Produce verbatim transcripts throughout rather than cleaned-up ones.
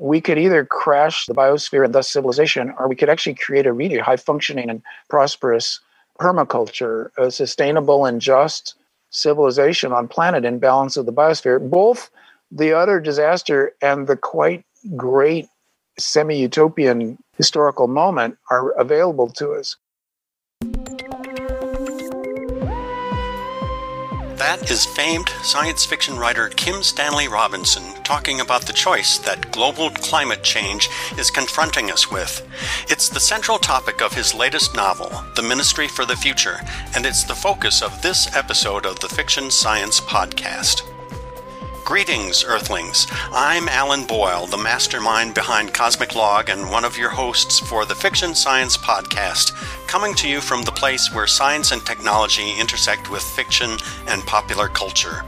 we could either crash the biosphere and thus civilization, or we could actually create a really high-functioning and prosperous permaculture, a sustainable and just civilization on planet in balance of the biosphere. Both the utter disaster and the quite great semi-utopian historical moment are available to us. That is famed science fiction writer Kim Stanley Robinson talking about the choice that global climate change is confronting us with. It's the central topic of his latest novel, The Ministry for the Future, and it's the focus of this episode of the Fiction Science Podcast. Greetings, Earthlings. I'm Alan Boyle, the mastermind behind Cosmic Log and one of your hosts for the Fiction Science Podcast, coming to you from the place where science and technology intersect with fiction and popular culture.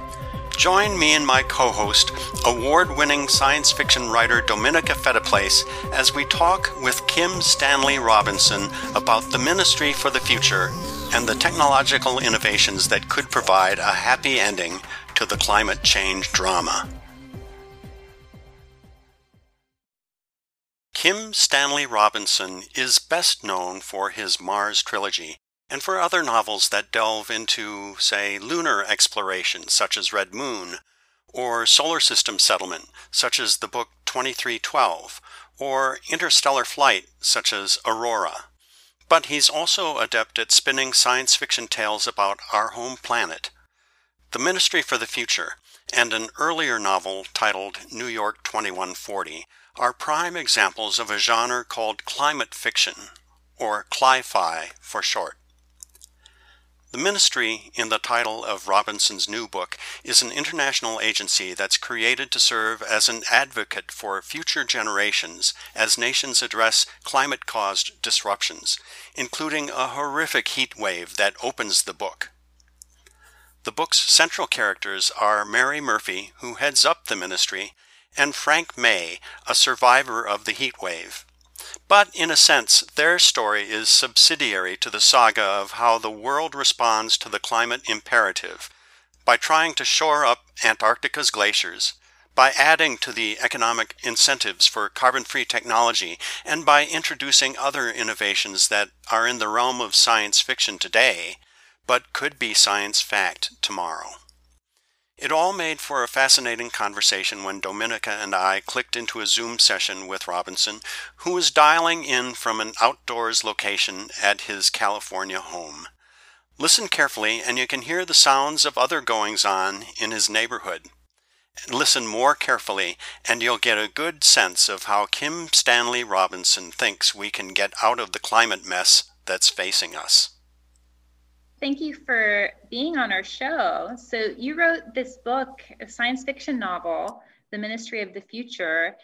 Join me and my co-host, award-winning science fiction writer Dominica Fetaplace, as we talk with Kim Stanley Robinson about the Ministry for the Future and the technological innovations that could provide a happy ending to the climate change drama. Kim Stanley Robinson is best known for his Mars trilogy and for other novels that delve into, say, lunar exploration, such as Red Moon, or solar system settlement, such as the book twenty-three twelve, or interstellar flight, such as Aurora. But he's also adept at spinning science fiction tales about our home planet. The Ministry for the Future and an earlier novel titled New York twenty-one forty are prime examples of a genre called climate fiction, or cli-fi for short. The Ministry, in the title of Robinson's new book, is an international agency that's created to serve as an advocate for future generations as nations address climate-caused disruptions, including a horrific heat wave that opens the book. The book's central characters are Mary Murphy, who heads up the ministry, and Frank May, a survivor of the heat wave. But, in a sense, their story is subsidiary to the saga of how the world responds to the climate imperative by trying to shore up Antarctica's glaciers, by adding to the economic incentives for carbon-free technology, and by introducing other innovations that are in the realm of science fiction today, but could be science fact tomorrow. It all made for a fascinating conversation when Dominica and I clicked into a Zoom session with Robinson, who was dialing in from an outdoors location at his California home. Listen carefully, and you can hear the sounds of other goings-on in his neighborhood. Listen more carefully, and you'll get a good sense of how Kim Stanley Robinson thinks we can get out of the climate mess that's facing us. Thank you for being on our show. So you wrote this book, a science fiction novel, The Ministry of the Future,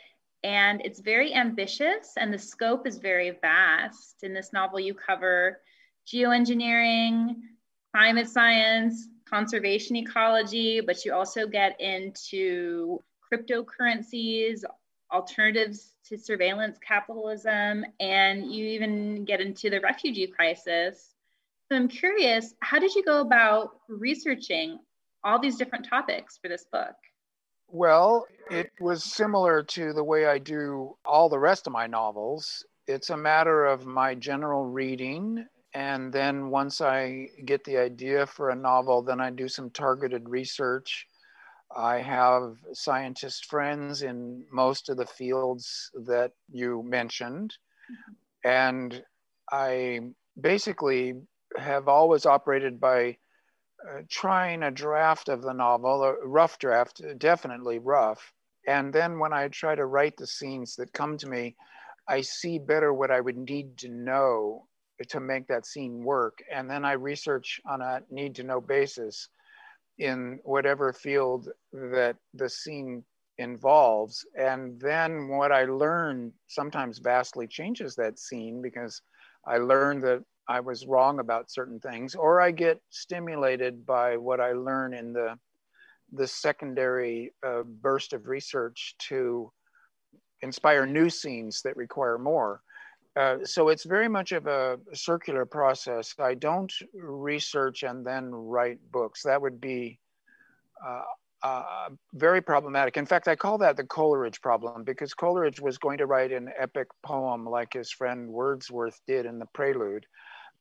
and it's very ambitious and the scope is very vast. In this novel, you cover geoengineering, climate science, conservation ecology, but you also get into cryptocurrencies, alternatives to surveillance capitalism, and you even get into the refugee crisis. So I'm curious, how did you go about researching all these different topics for this book? Well, it was similar to the way I do all the rest of my novels. It's a matter of my general reading, and then once I get the idea for a novel, then I do some targeted research. I have scientist friends in most of the fields that you mentioned, and I basically have always operated by uh, trying a draft of the novel, a rough draft, definitely rough. And then when I try to write the scenes that come to me, I see better what I would need to know to make that scene work. And then I research on a need to know basis in whatever field that the scene involves. And then what I learn sometimes vastly changes that scene, because I learned that I was wrong about certain things, or I get stimulated by what I learn in the the secondary uh, burst of research to inspire new scenes that require more. Uh, so it's very much of a circular process. I don't research and then write books. That would be, uh, uh, very problematic. In fact, I call that the Coleridge problem, because Coleridge was going to write an epic poem like his friend Wordsworth did in the Prelude,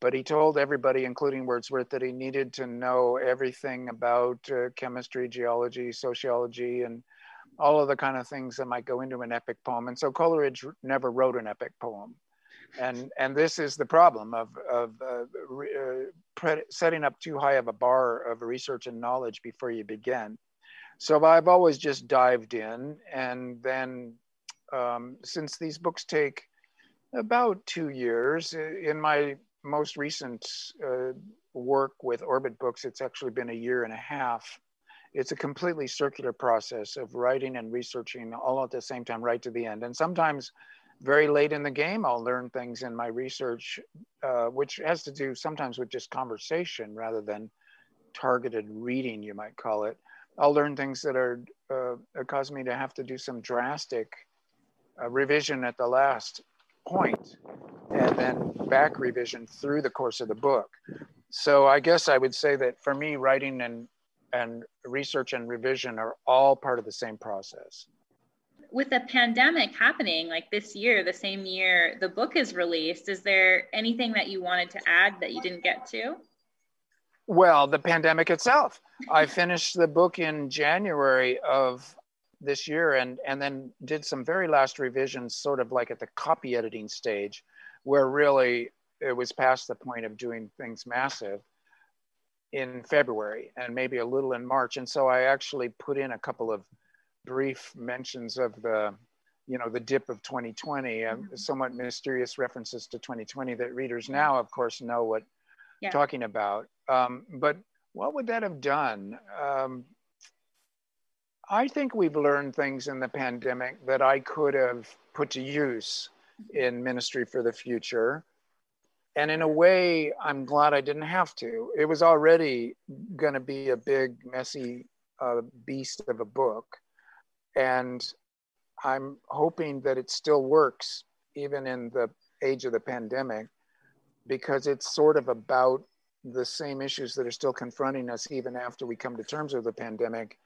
but he told everybody, including Wordsworth, that he needed to know everything about uh, chemistry, geology, sociology, and all of the kind of things that might go into an epic poem. And so Coleridge never wrote an epic poem. And and this is the problem of, of uh, re, uh, setting up too high of a bar of research and knowledge before you begin. So I've always just dived in. And then um, since these books take about two years, in my most recent uh, work with Orbit Books, it's actually been a year and a half. It's a completely circular process of writing and researching all at the same time, right to the end. And sometimes very late in the game, I'll learn things in my research, uh, which has to do sometimes with just conversation rather than targeted reading, you might call it. I'll learn things that are uh, cause me to have to do some drastic uh, revision at the last point, and then back revision through the course of the book. So I guess I would say that for me, writing and and research and revision are all part of the same process. With the pandemic happening, like this year, the same year the book is released, is there anything that you wanted to add that you didn't get to? Well, the pandemic itself. I finished the book in January of this year, and, and then did some very last revisions, sort of like at the copy editing stage, where really it was past the point of doing things massive, in February and maybe a little in March. And so I actually put in a couple of brief mentions of the, you know, the dip of twenty twenty, um, mm-hmm. somewhat mysterious references to twenty twenty that readers now, of course, know what yeah. talking about. Um, but what would that have done? Um, I think we've learned things in the pandemic that I could have put to use in Ministry for the Future. And in a way, I'm glad I didn't have to. It was already going to be a big, messy uh, beast of a book. And I'm hoping that it still works, even in the age of the pandemic, because it's sort of about the same issues that are still confronting us even after we come to terms with the pandemic.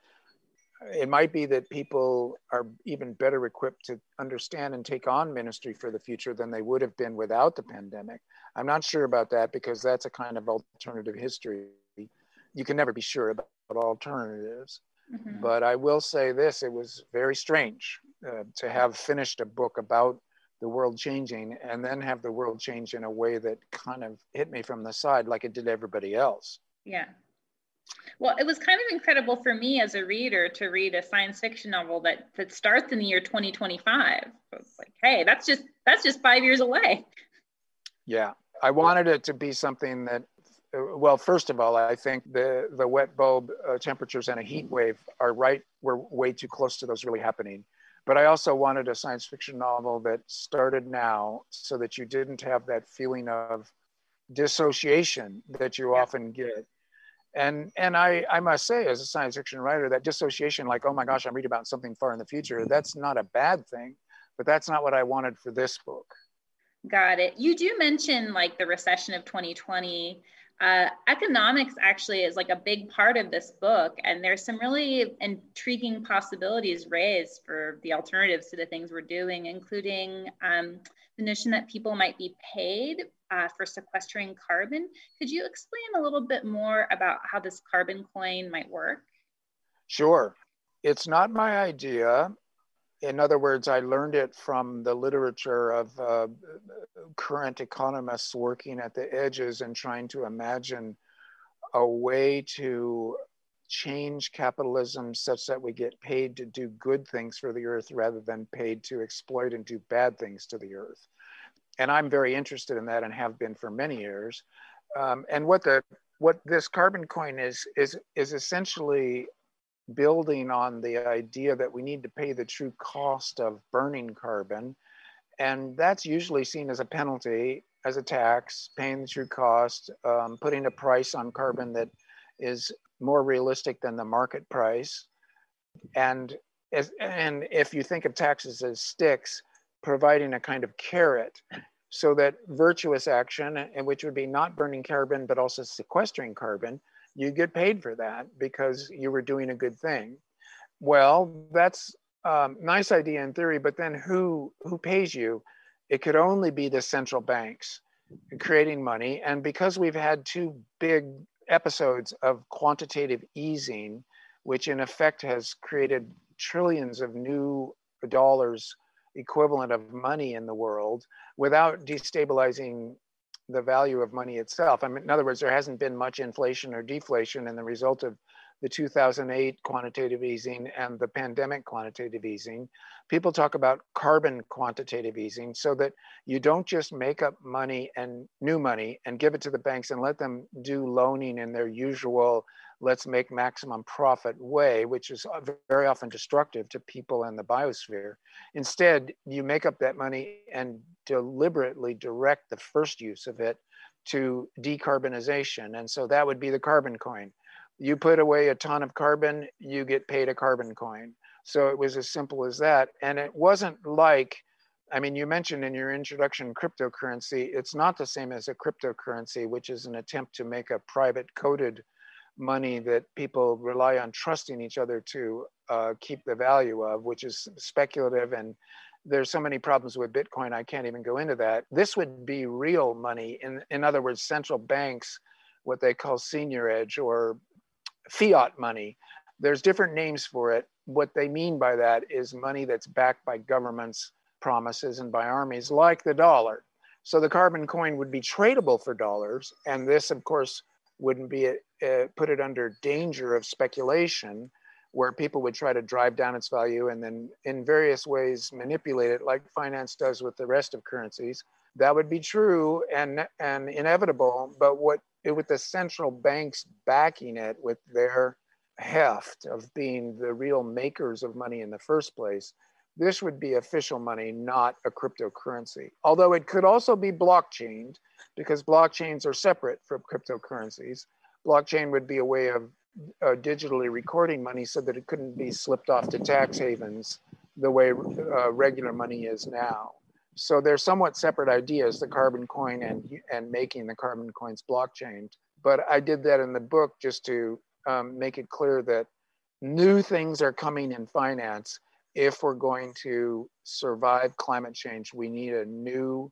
It might be that people are even better equipped to understand and take on Ministry for the Future than they would have been without the pandemic. I'm not sure about that, because that's a kind of alternative history. You can never be sure about alternatives. Mm-hmm. But I will say this, it was very strange uh, to have finished a book about the world changing and then have the world change in a way that kind of hit me from the side like it did everybody else. Yeah. Well, it was kind of incredible for me as a reader to read a science fiction novel that, that starts in the year twenty twenty-five. I was like, hey, that's just that's just five years away. Yeah, I wanted it to be something that, well, first of all, I think the, the wet bulb uh, temperatures and a heat wave are right, we're way too close to those really happening. But I also wanted a science fiction novel that started now so that you didn't have that feeling of dissociation that you yeah. often get. And and I, I must say, as a science fiction writer, that dissociation, like, oh my gosh, I'm reading about something far in the future, that's not a bad thing, but that's not what I wanted for this book. Got it. You do mention like the recession of twenty twenty. Uh, economics actually is like a big part of this book, and there's some really intriguing possibilities raised for the alternatives to the things we're doing, including um, the notion that people might be paid uh, for sequestering carbon. Could you explain a little bit more about how this carbon coin might work? Sure. It's not my idea. In other words, I learned it from the literature of uh, current economists working at the edges and trying to imagine a way to change capitalism such that we get paid to do good things for the earth rather than paid to exploit and do bad things to the earth. And I'm very interested in that and have been for many years. Um, and what the what this carbon coin is is is essentially building on the idea that we need to pay the true cost of burning carbon. And that's usually seen as a penalty, as a tax, paying the true cost, um, putting a price on carbon that is more realistic than the market price. And, as, and if you think of taxes as sticks, providing a kind of carrot so that virtuous action, and which would be not burning carbon, but also sequestering carbon, you get paid for that because you were doing a good thing. Well, that's um, nice idea in theory, but then who who pays you? It could only be the central banks creating money. And because we've had two big episodes of quantitative easing, which in effect has created trillions of new dollars equivalent of money in the world without destabilizing the value of money itself. I mean, in other words, there hasn't been much inflation or deflation in the result of the two thousand eight quantitative easing and the pandemic quantitative easing. People talk about carbon quantitative easing, so that you don't just make up money and new money and give it to the banks and let them do loaning in their usual, let's make maximum profit way, which is very often destructive to people and the biosphere. Instead, you make up that money and deliberately direct the first use of it to decarbonization. And so that would be the carbon coin. You put away a ton of carbon, you get paid a carbon coin. So it was as simple as that. And it wasn't like, I mean, you mentioned in your introduction, cryptocurrency. It's not the same as a cryptocurrency, which is an attempt to make a private coded money that people rely on trusting each other to uh, keep the value of, which is speculative. And there's so many problems with Bitcoin, I can't even go into that. This would be real money. In, in other words, central banks, what they call senior edge or fiat money. There's different names for it. What they mean by that is money that's backed by governments' promises and by armies, like the dollar. So the carbon coin would be tradable for dollars. And this, of course, wouldn't be uh, put it under danger of speculation, where people would try to drive down its value and then in various ways manipulate it, like finance does with the rest of currencies. That would be true and, and inevitable, but what It, with the central banks backing it with their heft of being the real makers of money in the first place, this would be official money, not a cryptocurrency. Although it could also be blockchained, because blockchains are separate from cryptocurrencies. Blockchain would be a way of uh, digitally recording money so that it couldn't be slipped off to tax havens the way uh, regular money is now. So they're somewhat separate ideas, the carbon coin and, and making the carbon coins blockchained. But I did that in the book just to um, make it clear that new things are coming in finance. If we're going to survive climate change, we need a new,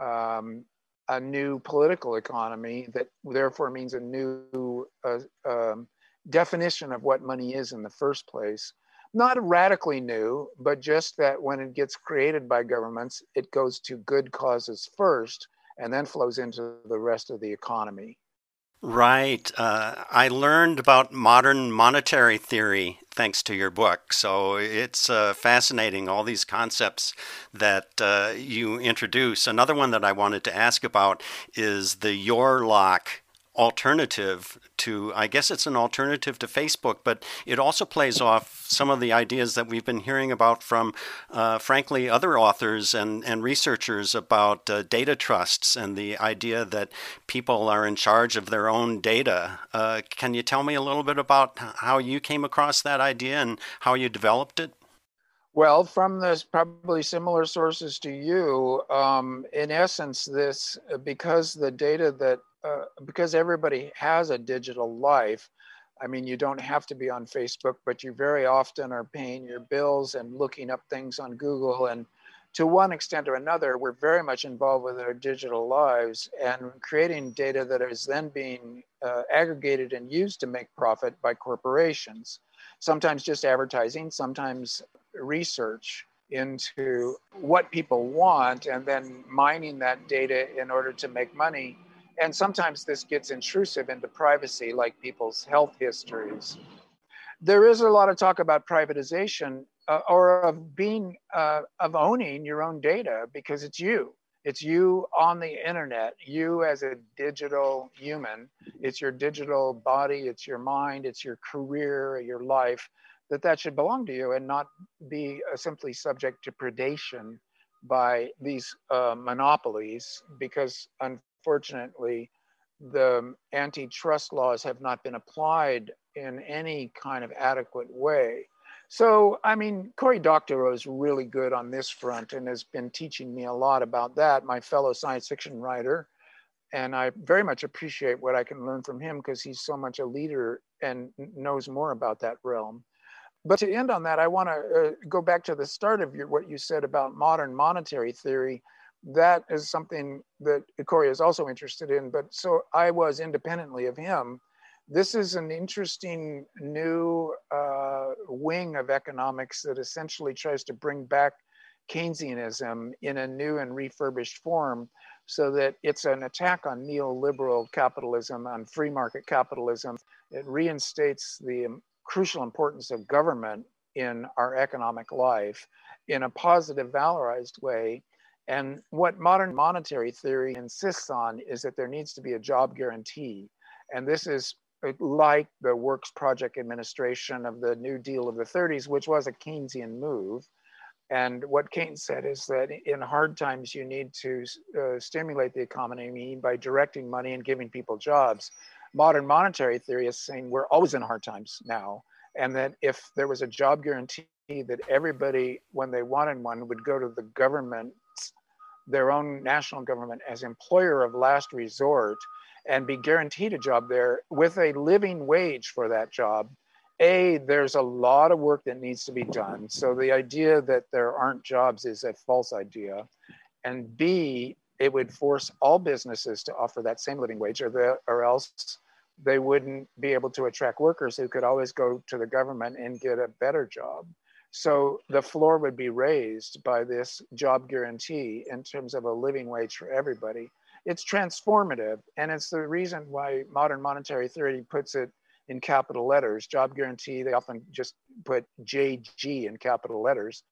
um, a new political economy that therefore means a new uh, um, definition of what money is in the first place. Not radically new, but just that when it gets created by governments, it goes to good causes first and then flows into the rest of the economy. Right. Uh, I learned about modern monetary theory thanks to your book. So it's uh, fascinating, all these concepts that uh, you introduce. Another one that I wanted to ask about is the YORLOC alternative to, I guess it's an alternative to Facebook, but it also plays off some of the ideas that we've been hearing about from, uh, frankly, other authors and, and researchers about uh, data trusts and the idea that people are in charge of their own data. Uh, can you tell me a little bit about how you came across that idea and how you developed it? Well, from this, probably similar sources to you, um, in essence, this, because the data that Uh, because everybody has a digital life. I mean, you don't have to be on Facebook, but you very often are paying your bills and looking up things on Google. And to one extent or another, we're very much involved with our digital lives and creating data that is then being uh, aggregated and used to make profit by corporations, sometimes just advertising, sometimes research into what people want, and then mining that data in order to make money. And sometimes this gets intrusive into privacy, like people's health histories. There is a lot of talk about privatization uh, or of being, uh, of owning your own data, because it's you. It's you on the internet, you as a digital human. It's your digital body, it's your mind, it's your career, your life, that that should belong to you and not be uh, simply subject to predation by these uh, monopolies, because unfortunately, Fortunately, the antitrust laws have not been applied in any kind of adequate way. So, I mean, Corey Doctorow is really good on this front and has been teaching me a lot about that, my fellow science fiction writer. And I very much appreciate what I can learn from him, because he's so much a leader and knows more about that realm. But to end on that, I want to uh, go back to the start of your, what you said about modern monetary theory. That is something that Corey is also interested in, but so I was independently of him. This is an interesting new uh, wing of economics that essentially tries to bring back Keynesianism in a new and refurbished form, so that it's an attack on neoliberal capitalism, on free market capitalism. It reinstates the crucial importance of government in our economic life in a positive, valorized way. And what modern monetary theory insists on is that there needs to be a job guarantee. And this is like the Works Project Administration of the New Deal of the thirties, which was a Keynesian move. And what Keynes said is that in hard times, you need to uh, stimulate the economy by directing money and giving people jobs. Modern monetary theory is saying we're always in hard times now, and that if there was a job guarantee, that everybody, when they wanted one, would go to the government, their own national government, as employer of last resort, and be guaranteed a job there with a living wage for that job. A, there's a lot of work that needs to be done. So the idea that there aren't jobs is a false idea. And B, it would force all businesses to offer that same living wage, or, the, or else they wouldn't be able to attract workers who could always go to the government and get a better job. So the floor would be raised by this job guarantee in terms of a living wage for everybody. It's transformative, and it's the reason why modern monetary theory puts it in capital letters. Job guarantee, they often just put J G in capital letters.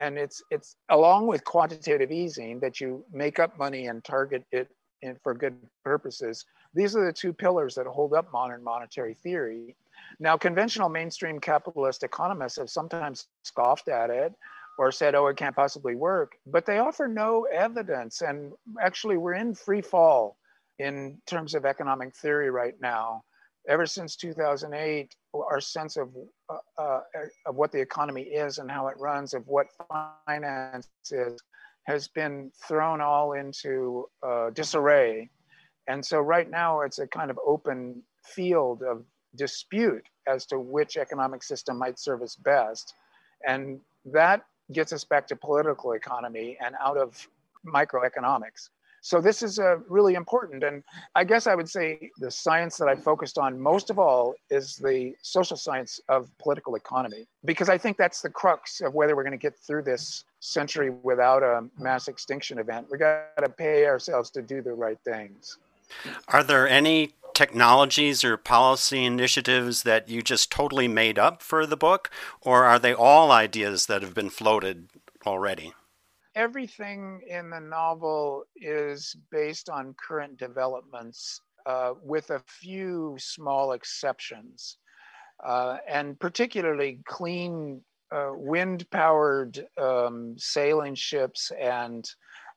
And it's, it's along with quantitative easing, that you make up money and target it in, for good purposes. These are the two pillars that hold up modern monetary theory. Now, conventional mainstream capitalist economists have sometimes scoffed at it or said, oh, it can't possibly work, but they offer no evidence. And actually, we're in free fall in terms of economic theory right now. Ever since two thousand eight, our sense of, uh, uh, of what the economy is and how it runs, of what finance is, has been thrown all into uh, disarray. And so right now, it's a kind of open field of dispute as to which economic system might serve us best. And that gets us back to political economy and out of microeconomics. So this is a really important, and I guess I would say the science that I focused on most of all is the social science of political economy, because I think that's the crux of whether we're going to get through this century without a mass extinction event. We got to pay ourselves to do the right things. Are there any technologies or policy initiatives that you just totally made up for the book, or are they all ideas that have been floated already? Everything in the novel is based on current developments, uh, with a few small exceptions, uh, and particularly clean uh, wind-powered um, sailing ships, and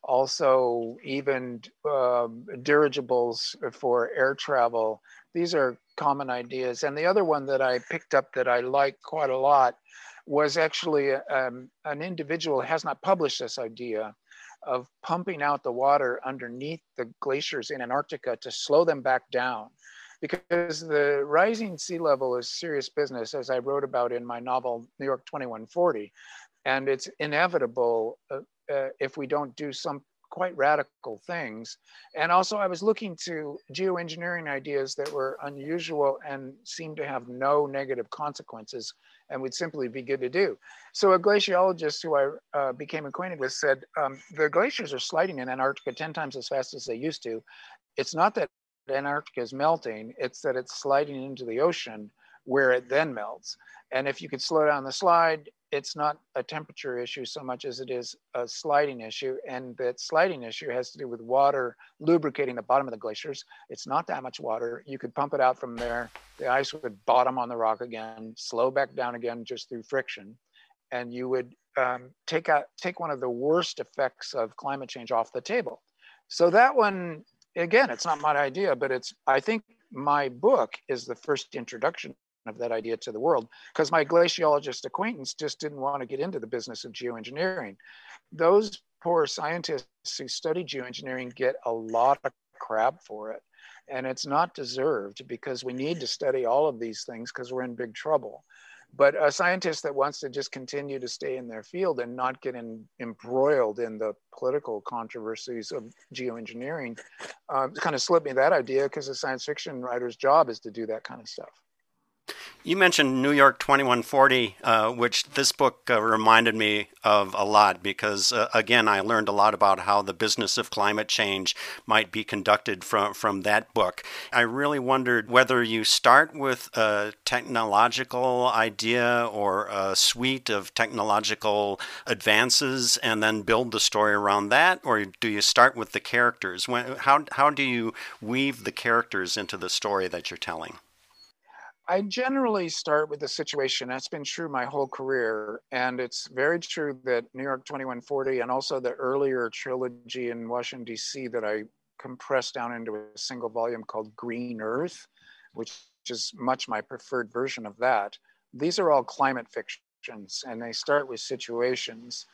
also even um, dirigibles for air travel. These are common ideas. And the other one that I picked up that I like quite a lot was actually um, an individual has not published this idea of pumping out the water underneath the glaciers in Antarctica to slow them back down, because the rising sea level is serious business, as I wrote about in my novel, New York twenty-one forty. And it's inevitable uh, uh, if we don't do some quite radical things. And also I was looking to geoengineering ideas that were unusual and seemed to have no negative consequences and would simply be good to do. So a glaciologist who I uh, became acquainted with said, um, the glaciers are sliding in Antarctica ten times as fast as they used to. It's not that Antarctica is melting, it's that it's sliding into the ocean where it then melts. And if you could slow down the slide, it's not a temperature issue so much as it is a sliding issue. And that sliding issue has to do with water lubricating the bottom of the glaciers. It's not that much water. You could pump it out from there. The ice would bottom on the rock again, slow back down again just through friction. And you would um, take out, take one of the worst effects of climate change off the table. So that one, again, it's not my idea, but it's, I think my book is the first introduction of that idea to the world, because my glaciologist acquaintance just didn't want to get into the business of geoengineering. Those poor scientists who study geoengineering get a lot of crap for it, and it's not deserved, because we need to study all of these things because we're in big trouble. But a scientist that wants to just continue to stay in their field and not get in, embroiled in the political controversies of geoengineering, uh, kind of slipped me that idea, because a science fiction writer's job is to do that kind of stuff. You mentioned New York twenty-one forty, uh, which this book uh, reminded me of a lot because, uh, again, I learned a lot about how the business of climate change might be conducted from, from that book. I really wondered whether you start with a technological idea or a suite of technological advances and then build the story around that, or do you start with the characters? When, how, how do you weave the characters into the story that you're telling? I generally start with the situation. That's been true my whole career. And it's very true that New York twenty-one forty and also the earlier trilogy in Washington, D C that I compressed down into a single volume called Green Earth, which is much my preferred version of that. These are all climate fictions and they start with situations.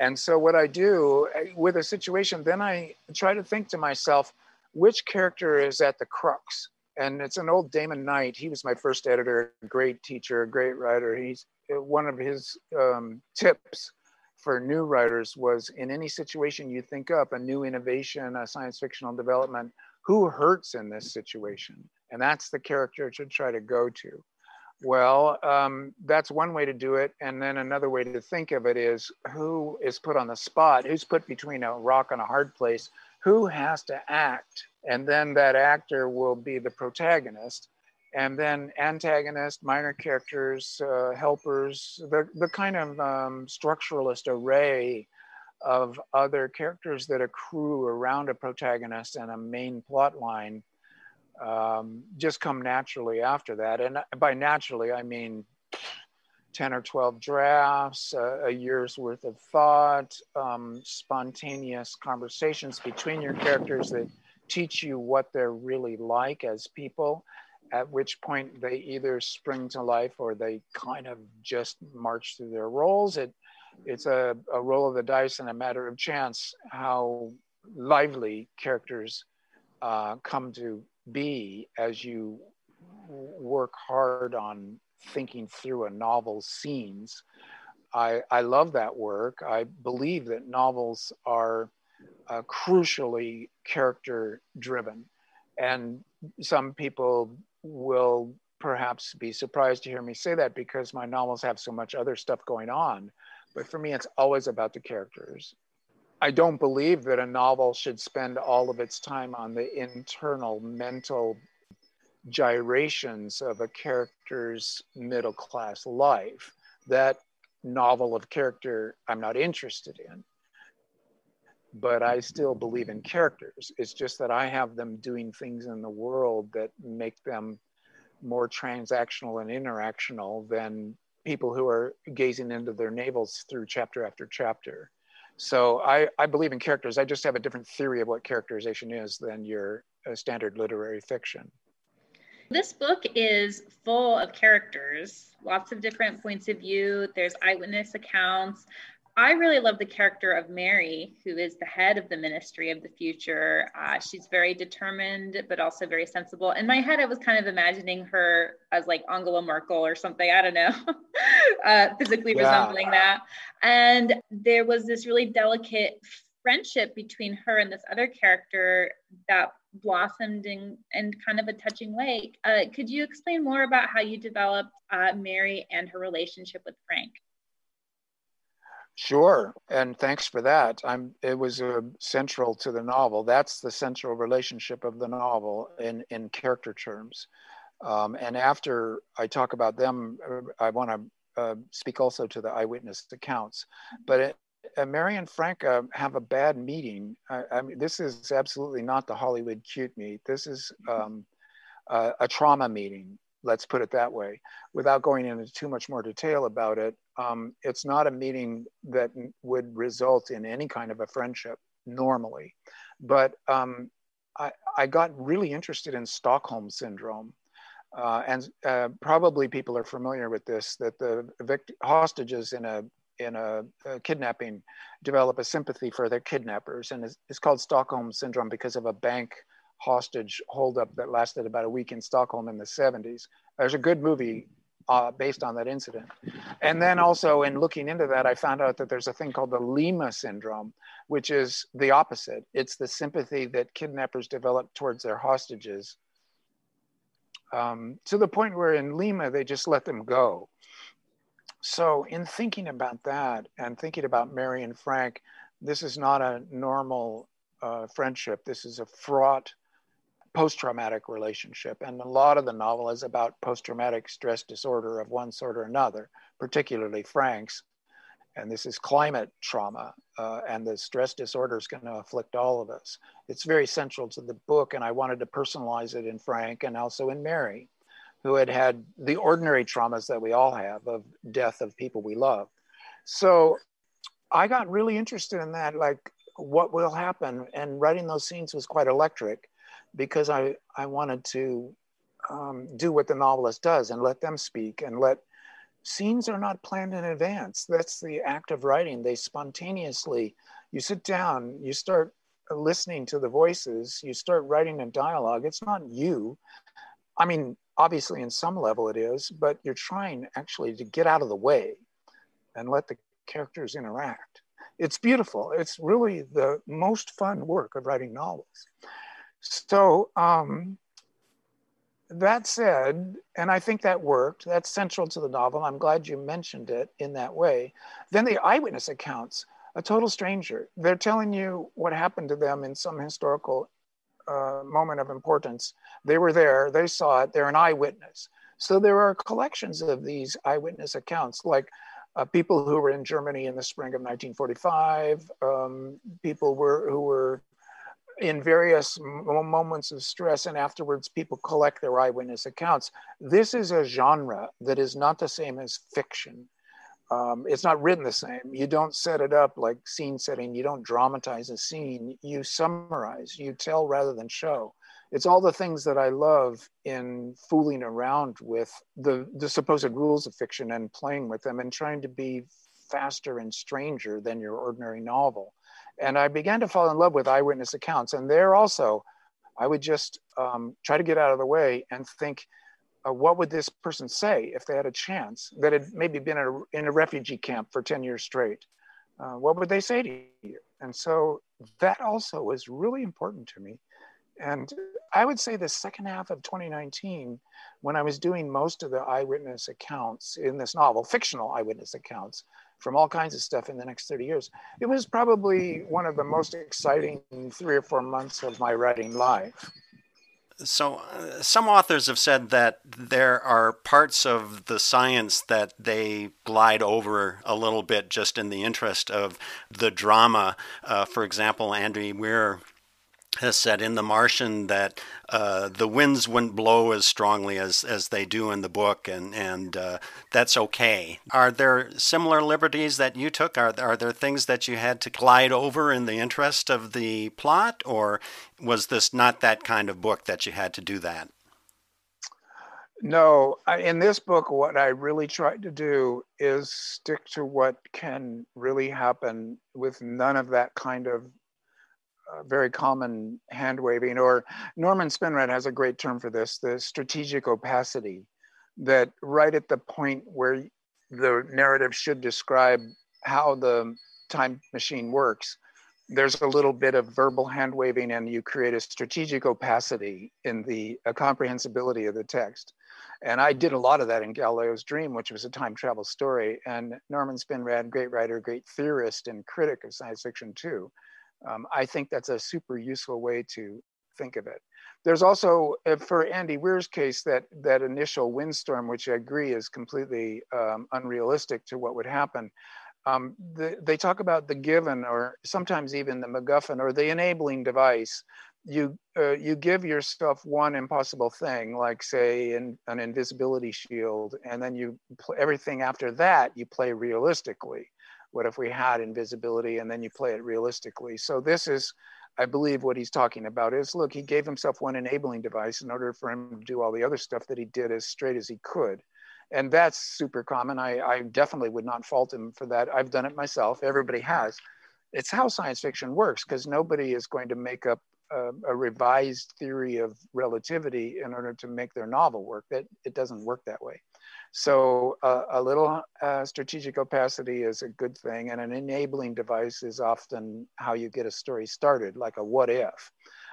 And so what I do with a situation, then I try to think to myself, which character is at the crux? And it's an old Damon Knight. He was my first editor, great teacher, great writer. He's one of his um, tips for new writers was, in any situation you think up, a new innovation, a science fictional development, who hurts in this situation? And that's the character to try to go to. Well, um, that's one way to do it. And then another way to think of it is, who is put on the spot? Who's put between a rock and a hard place? Who has to act? And then that actor will be the protagonist, and then antagonist, minor characters, uh, helpers, the, the kind of um, structuralist array of other characters that accrue around a protagonist and a main plot line um, just come naturally after that. And by naturally, I mean ten or twelve drafts, uh, a year's worth of thought, um, spontaneous conversations between your characters that teach you what they're really like as people, at which point they either spring to life or they kind of just march through their roles. It, it's a, a roll of the dice and a matter of chance how lively characters uh, come to be as you work hard on thinking through a novel's scenes. I, I love that work. I believe that novels are Uh, crucially character driven. And some people will perhaps be surprised to hear me say that because my novels have so much other stuff going on. But for me, it's always about the characters. I don't believe that a novel should spend all of its time on the internal mental gyrations of a character's middle class life. That novel of character I'm not interested in. But I still believe in characters. It's just that I have them doing things in the world that make them more transactional and interactional than people who are gazing into their navels through chapter after chapter. So I, I believe in characters. I just have a different theory of what characterization is than your uh, standard literary fiction. This book is full of characters, lots of different points of view. There's eyewitness accounts. I really love the character of Mary, who is the head of the Ministry of the Future. Uh, she's very determined, but also very sensible. In my head, I was kind of imagining her as like Angela Merkel or something. I don't know, uh, physically yeah. resembling that. And there was this really delicate friendship between her and this other character that blossomed in, in kind of a touching way. Uh, could you explain more about how you developed uh, Mary and her relationship with Frank? Sure, and thanks for that. I'm, it was uh, central to the novel. That's the central relationship of the novel in, in character terms. Um, and after I talk about them, I wanna uh, speak also to the eyewitness accounts. But it, uh, Mary and Frank uh, have a bad meeting. I, I mean, this is absolutely not the Hollywood cute meet. This is um, uh, a trauma meeting. Let's put it that way, without going into too much more detail about it. Um, it's not a meeting that would result in any kind of a friendship normally. But um, I, I got really interested in Stockholm Syndrome. Uh, and uh, probably people are familiar with this, that the vict- hostages in a in a, a kidnapping develop a sympathy for their kidnappers. And it's, it's called Stockholm Syndrome because of a bank hostage holdup that lasted about a week in Stockholm in the seventies. There's a good movie uh, based on that incident. And then also in looking into that, I found out that there's a thing called the Lima syndrome, which is the opposite. It's the sympathy that kidnappers develop towards their hostages, um, to the point where in Lima, they just let them go. So in thinking about that and thinking about Mary and Frank, this is not a normal uh, friendship. This is a fraught post-traumatic relationship. And a lot of the novel is about post-traumatic stress disorder of one sort or another, particularly Frank's. And this is climate trauma, uh, and the stress disorder is going to afflict all of us. It's very central to the book, and I wanted to personalize it in Frank and also in Mary, who had had the ordinary traumas that we all have of death of people we love. So I got really interested in that, like what will happen, and writing those scenes was quite electric, because I, I wanted to um, do what the novelist does and let them speak, and let scenes are not planned in advance. That's the act of writing. They spontaneously, you sit down, you start listening to the voices, you start writing a dialogue. It's not you. I mean, obviously in some level it is, but you're trying actually to get out of the way and let the characters interact. It's beautiful. It's really the most fun work of writing novels. So um, that said, and I think that worked, that's central to the novel. I'm glad you mentioned it in that way. Then the eyewitness accounts, a total stranger. They're telling you what happened to them in some historical uh, moment of importance. They were there, they saw it, they're an eyewitness. So there are collections of these eyewitness accounts, like uh, people who were in Germany in the spring of nineteen forty-five, um, people were who were in various moments of stress, and afterwards people collect their eyewitness accounts. This is a genre that is not the same as fiction. Um, it's not written the same. You don't set it up like scene setting. You don't dramatize a scene. You summarize, you tell rather than show. It's all the things that I love in fooling around with the, the supposed rules of fiction and playing with them and trying to be faster and stranger than your ordinary novel. And I began to fall in love with eyewitness accounts. And there also, I would just um, try to get out of the way and think, uh, what would this person say if they had a chance that had maybe been a, in a refugee camp for ten years straight? Uh, what would they say to you? And so that also was really important to me. And I would say the second half of twenty nineteen, when I was doing most of the eyewitness accounts in this novel, fictional eyewitness accounts, from all kinds of stuff in the next thirty years. It was probably one of the most exciting three or four months of my writing life. So uh, some authors have said that there are parts of the science that they glide over a little bit just in the interest of the drama. Uh, for example, Andrew Weir has said in The Martian that uh, the winds wouldn't blow as strongly as, as they do in the book, and, and uh, that's okay. Are there similar liberties that you took? Are, are there things that you had to glide over in the interest of the plot, or was this not that kind of book that you had to do that? No. In this book, what I really tried to do is stick to what can really happen with none of that kind of Uh, very common hand waving, or Norman Spinrad has a great term for this, the strategic opacity, that right at the point where the narrative should describe how the time machine works, there's a little bit of verbal hand waving and you create a strategic opacity in the uh, comprehensibility of the text. And I did a lot of that in Galileo's Dream, which was a time travel story. And Norman Spinrad, great writer, great theorist and critic of science fiction too. Um, I think that's a super useful way to think of it. There's also, uh, for Andy Weir's case, that that initial windstorm, which I agree is completely um, unrealistic to what would happen. Um, the, they talk about the given, or sometimes even the MacGuffin, or the enabling device. You uh, you give yourself one impossible thing, like say in, an invisibility shield, and then you pl- everything after that you play realistically. What if we had invisibility, and then you play it realistically? So this is, I believe what he's talking about is, look, he gave himself one enabling device in order for him to do all the other stuff that he did as straight as he could. And that's super common. I, I definitely would not fault him for that. I've done it myself. Everybody has. It's how science fiction works, because nobody is going to make up a, a revised theory of relativity in order to make their novel work. That it doesn't work that way. So uh, a little uh, strategic opacity is a good thing, and an enabling device is often how you get a story started, like a what if.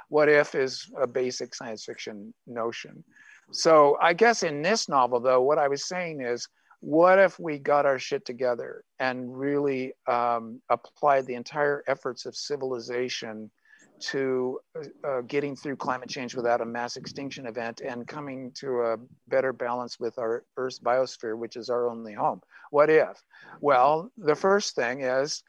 What if is a basic science fiction notion. So I guess in this novel, though, what I was saying is, what if we got our shit together and really um, applied the entire efforts of civilization to uh, getting through climate change without a mass extinction event and coming to a better balance with our Earth's biosphere, which is our only home? What if? Well, the first thing is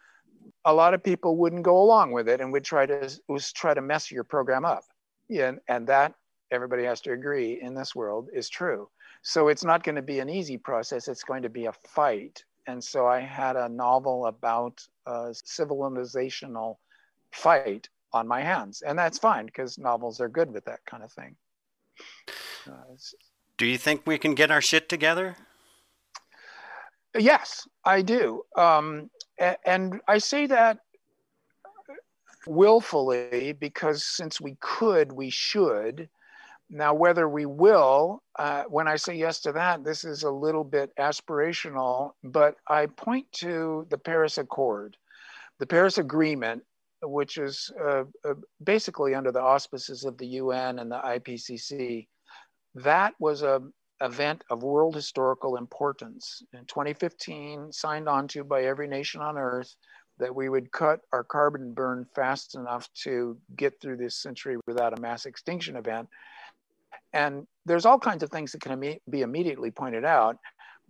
a lot of people wouldn't go along with it and would try to was try to mess your program up. Yeah, and, and that, everybody has to agree in this world, is true. So it's not going to be an easy process. It's going to be a fight. And so I had a novel about a civilizational fight on my hands. And that's fine, because novels are good with that kind of thing. Uh, do you think we can get our shit together? Yes, I do. Um, and, and I say that willfully, because since we could, we should. Now, whether we will, uh, when I say yes to that, this is a little bit aspirational, but I point to the Paris Accord, the Paris Agreement, which is uh, uh, basically under the auspices of the U N and the I P C C. That was an event of world historical importance. In twenty fifteen, signed on to by every nation on Earth, that we would cut our carbon burn fast enough to get through this century without a mass extinction event. And there's all kinds of things that can be immediately pointed out.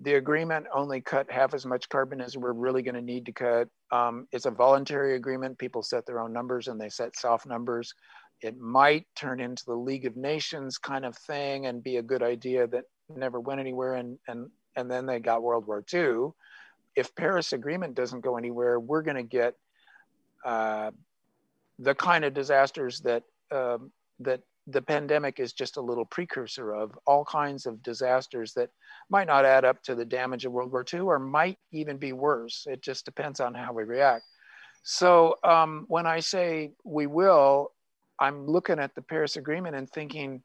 The agreement only cut half as much carbon as we're really going to need to cut. Um, it's a voluntary agreement. People set their own numbers and they set soft numbers. It might turn into the League of Nations kind of thing and be a good idea that never went anywhere. And, and, and then they got World War Two. If Paris Agreement doesn't go anywhere, we're going to get uh, the kind of disasters that uh, that the pandemic is just a little precursor of, all kinds of disasters that might not add up to the damage of World War Two or might even be worse. It just depends on how we react. So um, when I say we will, I'm looking at the Paris Agreement and thinking,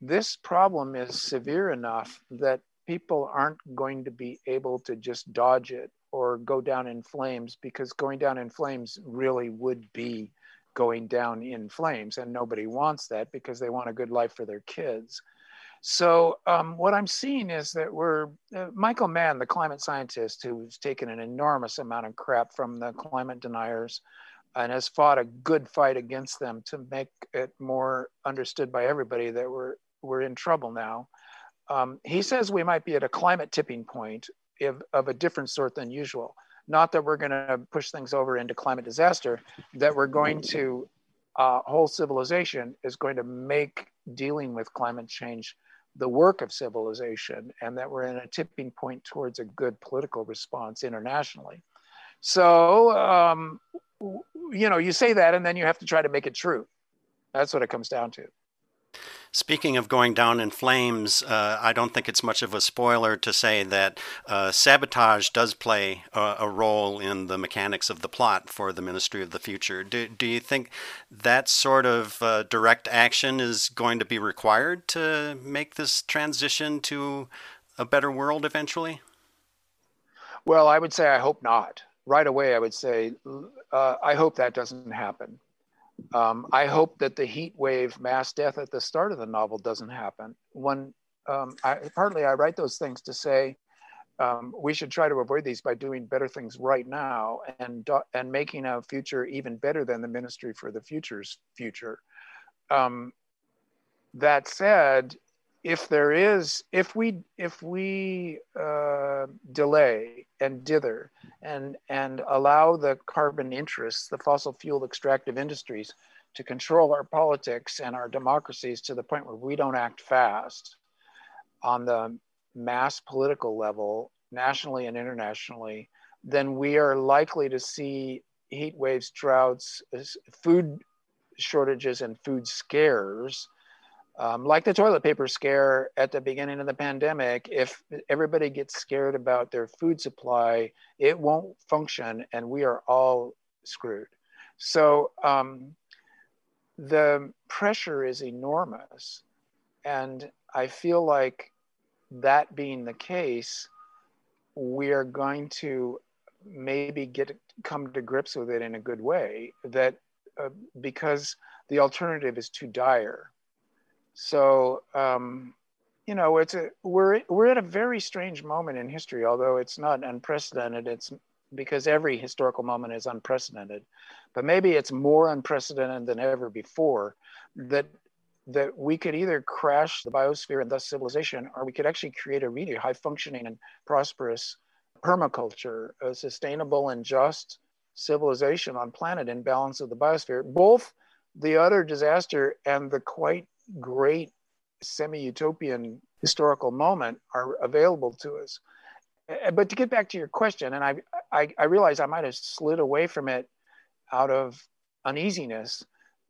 this problem is severe enough that people aren't going to be able to just dodge it or go down in flames, because going down in flames really would be going down in flames, and nobody wants that because they want a good life for their kids. So um, what I'm seeing is that we're, uh, Michael Mann, the climate scientist who's taken an enormous amount of crap from the climate deniers and has fought a good fight against them to make it more understood by everybody that we're, we're in trouble now. Um, he says we might be at a climate tipping point if, of a different sort than usual. Not that we're going to push things over into climate disaster, that we're going to, uh, whole civilization is going to make dealing with climate change the work of civilization, and that we're in a tipping point towards a good political response internationally. So, um, you know, you say that and then you have to try to make it true. That's what it comes down to. Speaking of going down in flames, uh, I don't think it's much of a spoiler to say that uh, sabotage does play a, a role in the mechanics of the plot for the Ministry of the Future. Do, do you think that sort of uh, direct action is going to be required to make this transition to a better world eventually? Well, I would say I hope not. Right away, I would say uh, I hope that doesn't happen. Um, I hope that the heat wave mass death at the start of the novel doesn't happen. One, um, I, partly I write those things to say um, we should try to avoid these by doing better things right now and, and making a future even better than the Ministry for the Future's future. Um, that said, if there is, if we, if we uh, delay and dither and, and allow the carbon interests, the fossil fuel extractive industries, to control our politics and our democracies to the point where we don't act fast on the mass political level, nationally and internationally, then we are likely to see heat waves, droughts, food shortages, and food scares. Um, like the toilet paper scare at the beginning of the pandemic, if everybody gets scared about their food supply, it won't function and we are all screwed. So um, the pressure is enormous. And I feel like that being the case, we are going to maybe get come to grips with it in a good way, that uh, because the alternative is too dire. So, um, you know, it's a, we're we're at a very strange moment in history, although it's not unprecedented. It's because every historical moment is unprecedented, but maybe it's more unprecedented than ever before, that that we could either crash the biosphere and thus civilization, or we could actually create a really high functioning and prosperous permaculture, a sustainable and just civilization on planet in balance of the biosphere. Both the utter disaster and the quite great semi-utopian historical moment are available to us. But to get back to your question, and I, I, I realize I might have slid away from it out of uneasiness.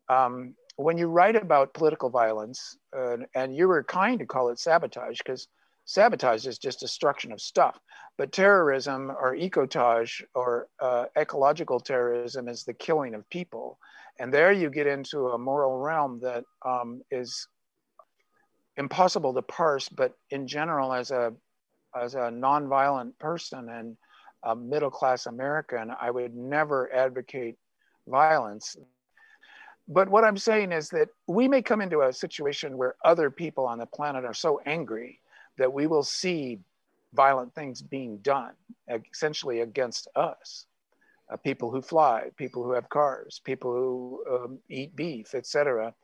Um, when you write about political violence, uh, and you were kind to call it sabotage, because sabotage is just destruction of stuff, but terrorism or ecotage or uh, ecological terrorism is the killing of people. And there you get into a moral realm that um, is impossible to parse, but in general, as a as a nonviolent person and a middle-class American, I would never advocate violence. But what I'm saying is that we may come into a situation where other people on the planet are so angry that we will see violent things being done, essentially against us. Uh, people who fly, people who have cars, people who um, eat beef, et cetera,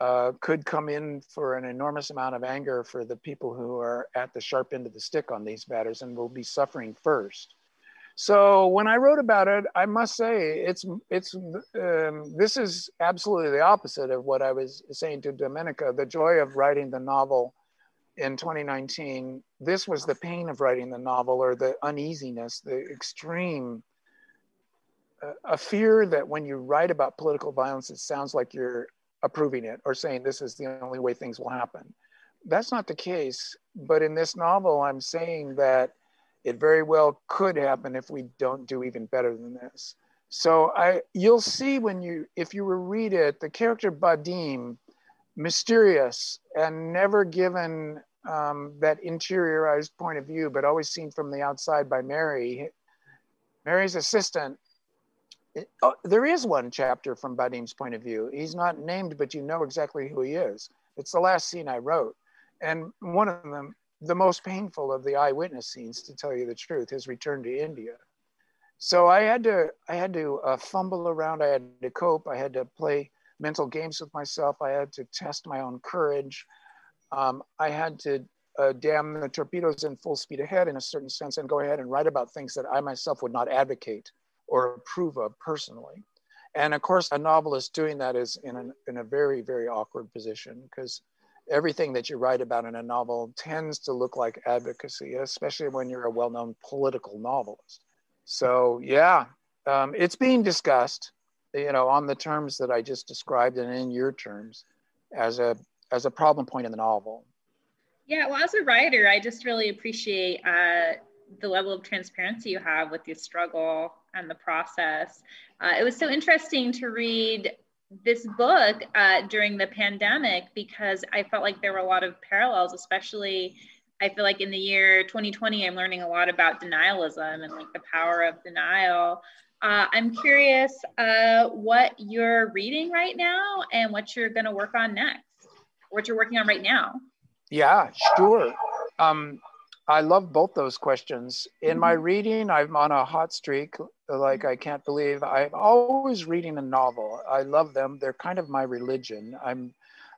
uh, could come in for an enormous amount of anger for the people who are at the sharp end of the stick on these matters and will be suffering first. So when I wrote about it, I must say it's, it's um, this is absolutely the opposite of what I was saying to Dominica. The joy of writing the novel in twenty nineteen, this was the pain of writing the novel, or the uneasiness, the extreme, uh, a fear that when you write about political violence, it sounds like you're approving it or saying this is the only way things will happen. That's not the case. But in this novel, I'm saying that it very well could happen if we don't do even better than this. So I, you'll see when you, if you read it, the character Badim, mysterious and never given um, that interiorized point of view, but always seen from the outside by Mary, Mary's assistant. It, oh, there is one chapter from Badim's point of view. He's not named, but you know exactly who he is. It's the last scene I wrote. And one of them, the most painful of the eyewitness scenes, to tell you the truth, his return to India. So I had to, I had to uh, fumble around. I had to cope. I had to play mental games with myself. I had to test my own courage. Um, I had to uh, damn the torpedoes in full speed ahead in a certain sense, and go ahead and write about things that I myself would not advocate or approve of personally. And of course, a novelist doing that is in, an, in a very, very awkward position, because everything that you write about in a novel tends to look like advocacy, especially when you're a well-known political novelist. So yeah, um, it's being discussed, you know, on the terms that I just described and in your terms as a as a problem point in the novel. Yeah, well, as a writer, I just really appreciate uh, the level of transparency you have with your struggle and the process. Uh, it was so interesting to read this book uh, during the pandemic, because I felt like there were a lot of parallels, especially I feel like in the year twenty twenty, I'm learning a lot about denialism and like the power of denial. Uh, I'm curious uh, what you're reading right now and what you're going to work on next, what you're working on right now. Yeah, sure. Um, I love both those questions. In mm-hmm. my reading, I'm on a hot streak, like I can't believe. I'm always reading a novel. I love them. They're kind of my religion. I'm,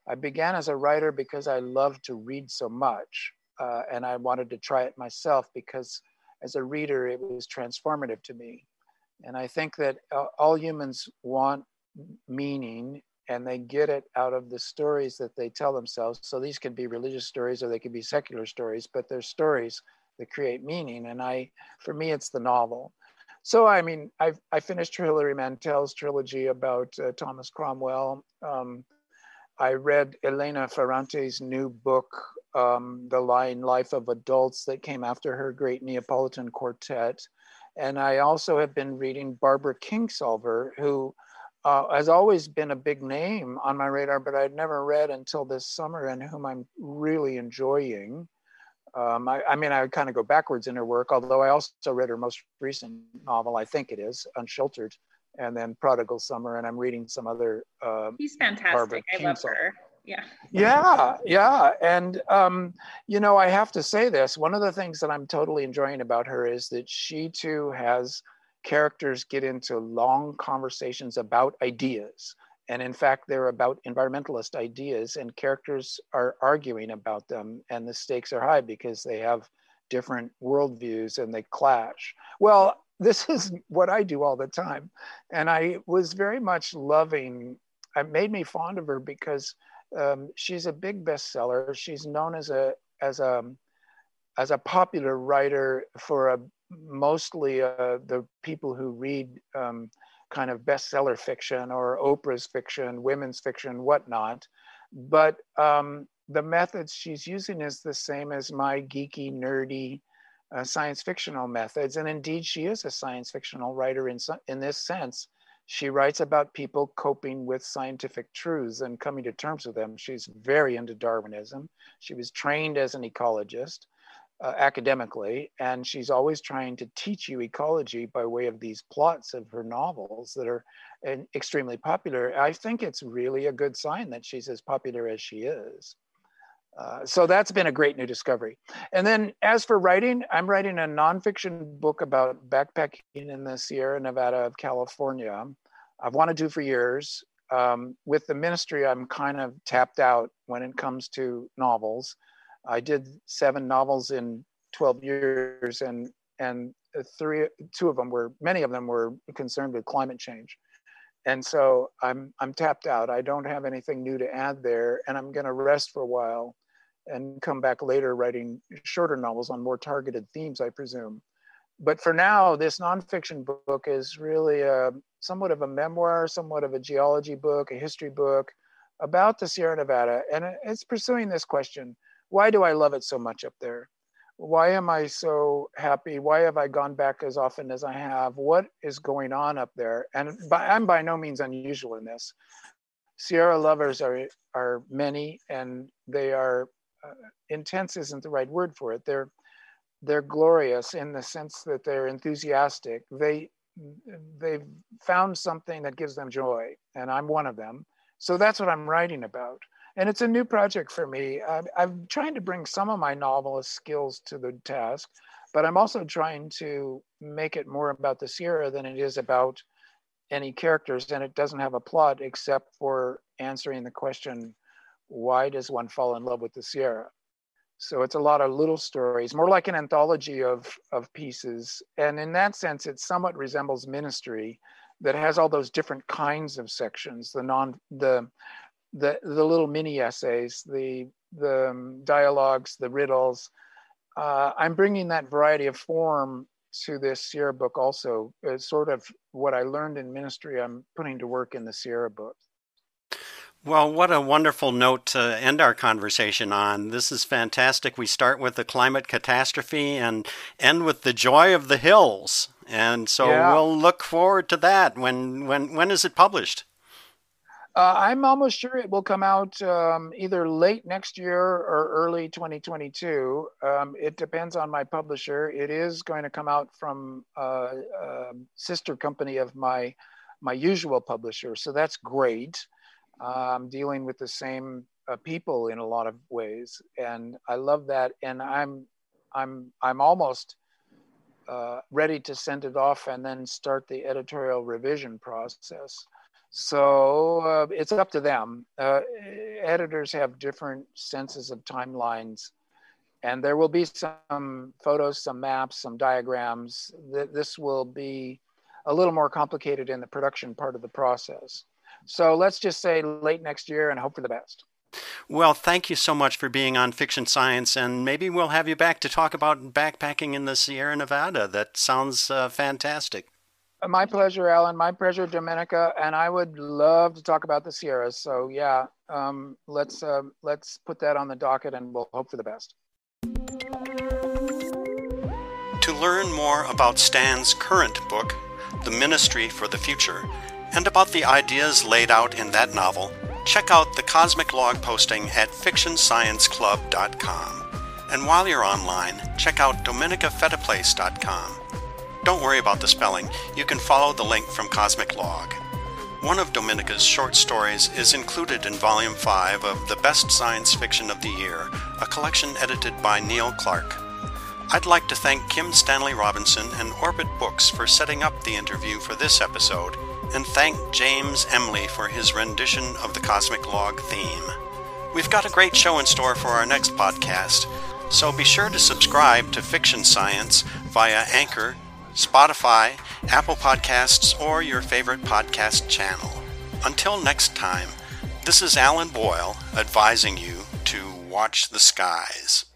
I began as a writer because I love to read so much, uh, and I wanted to try it myself because as a reader, it was transformative to me. And I think that all humans want meaning, and they get it out of the stories that they tell themselves. So these can be religious stories or they can be secular stories, but they're stories that create meaning. And I, for me, it's the novel. So, I mean, I've, I finished Hilary Mantel's trilogy about uh, Thomas Cromwell. Um, I read Elena Ferrante's new book, um, The Lying Life of Adults, that came after her great Neapolitan quartet. And I also have been reading Barbara Kingsolver, who uh, has always been a big name on my radar, but I'd never read until this summer, and whom I'm really enjoying. Um, I, I mean, I would kind of go backwards in her work, although I also read her most recent novel, I think it is, Unsheltered, and then Prodigal Summer, and I'm reading some other. Uh, He's fantastic. I love her. Yeah. Yeah. Yeah. And, um, you know, I have to say this, one of the things that I'm totally enjoying about her is that she too has characters get into long conversations about ideas. And in fact, they're about environmentalist ideas, and characters are arguing about them, and the stakes are high because they have different worldviews and they clash. Well, this is what I do all the time. And I was very much loving, it made me fond of her because um, she's a big bestseller. She's known as a, as a, as a popular writer for a, mostly uh, the people who read um, kind of bestseller fiction or Oprah's fiction, women's fiction, whatnot. But um, the methods she's using is the same as my geeky, nerdy uh, science fictional methods. And indeed, she is a science fictional writer in, in this sense. She writes about people coping with scientific truths and coming to terms with them. She's very into Darwinism. She was trained as an ecologist. Uh, academically, and she's always trying to teach you ecology by way of these plots of her novels that are uh, extremely popular. I think it's really a good sign that she's as popular as she is. Uh, so that's been a great new discovery. And then as for writing, I'm writing a nonfiction book about backpacking in the Sierra Nevada of California. I've wanted to for years. Um, with the ministry, I'm kind of tapped out when it comes to novels. I did seven novels in twelve years, and and three, two of them were, many of them were concerned with climate change. And so I'm, I'm tapped out. I don't have anything new to add there, and I'm gonna rest for a while and come back later writing shorter novels on more targeted themes, I presume. But for now, this nonfiction book is really a, somewhat of a memoir, somewhat of a geology book, a history book about the Sierra Nevada, and it's pursuing this question. Why do I love it so much up there? Why am I so happy? Why have I gone back as often as I have? What is going on up there? And by, I'm by no means unusual in this. Sierra lovers are, are many, and they are, uh, intense isn't the right word for it. They're, they're glorious in the sense that they're enthusiastic. They, they've found something that gives them joy, and I'm one of them. So that's what I'm writing about. And it's a new project for me. I'm, I'm trying to bring some of my novelist skills to the task, but I'm also trying to make it more about the Sierra than it is about any characters. And it doesn't have a plot except for answering the question, why does one fall in love with the Sierra? So it's a lot of little stories, more like an anthology of, of pieces. And in that sense, it somewhat resembles Ministry that has all those different kinds of sections, the non, the, The, the little mini essays, the, the um, dialogues, the riddles. Uh, I'm bringing that variety of form to this Sierra book also. It's sort of what I learned in ministry, I'm putting to work in the Sierra book. Well, what a wonderful note to end our conversation on. This is fantastic. We start with the climate catastrophe and end with the joy of the hills. And so yeah. We'll look forward to that. When, when, when is it published? Uh, I'm almost sure it will come out um, either late next year or early twenty twenty-two. Um, it depends on my publisher. It is going to come out from a uh, uh, sister company of my, my usual publisher. So that's great. Uh, I'm dealing with the same uh, people in a lot of ways. And I love that. And I'm, I'm, I'm almost uh, ready to send it off and then start the editorial revision process. So uh, it's up to them. Uh, editors have different senses of timelines, and there will be some photos, some maps, some diagrams. This will be a little more complicated in the production part of the process. So let's just say late next year and hope for the best. Well, thank you so much for being on Fiction Science, and maybe we'll have you back to talk about backpacking in the Sierra Nevada. That sounds uh, fantastic. My pleasure, Alan. My pleasure, Dominica. And I would love to talk about the Sierras. So yeah, um, let's uh, let's put that on the docket, and we'll hope for the best. To learn more about Stan's current book, The Ministry for the Future, and about the ideas laid out in that novel, check out the Cosmic Log posting at fiction science club dot com. And while you're online, check out Dominica Fetaplace dot com. Don't worry about the spelling, you can follow the link from Cosmic Log. One of Dominica's short stories is included in Volume five of The Best Science Fiction of the Year, a collection edited by Neil Clark. I'd like to thank Kim Stanley Robinson and Orbit Books for setting up the interview for this episode, and thank James Emley for his rendition of the Cosmic Log theme. We've got a great show in store for our next podcast, so be sure to subscribe to Fiction Science via Anchor, Spotify, Apple Podcasts, or your favorite podcast channel. Until next time, this is Alan Boyle advising you to watch the skies.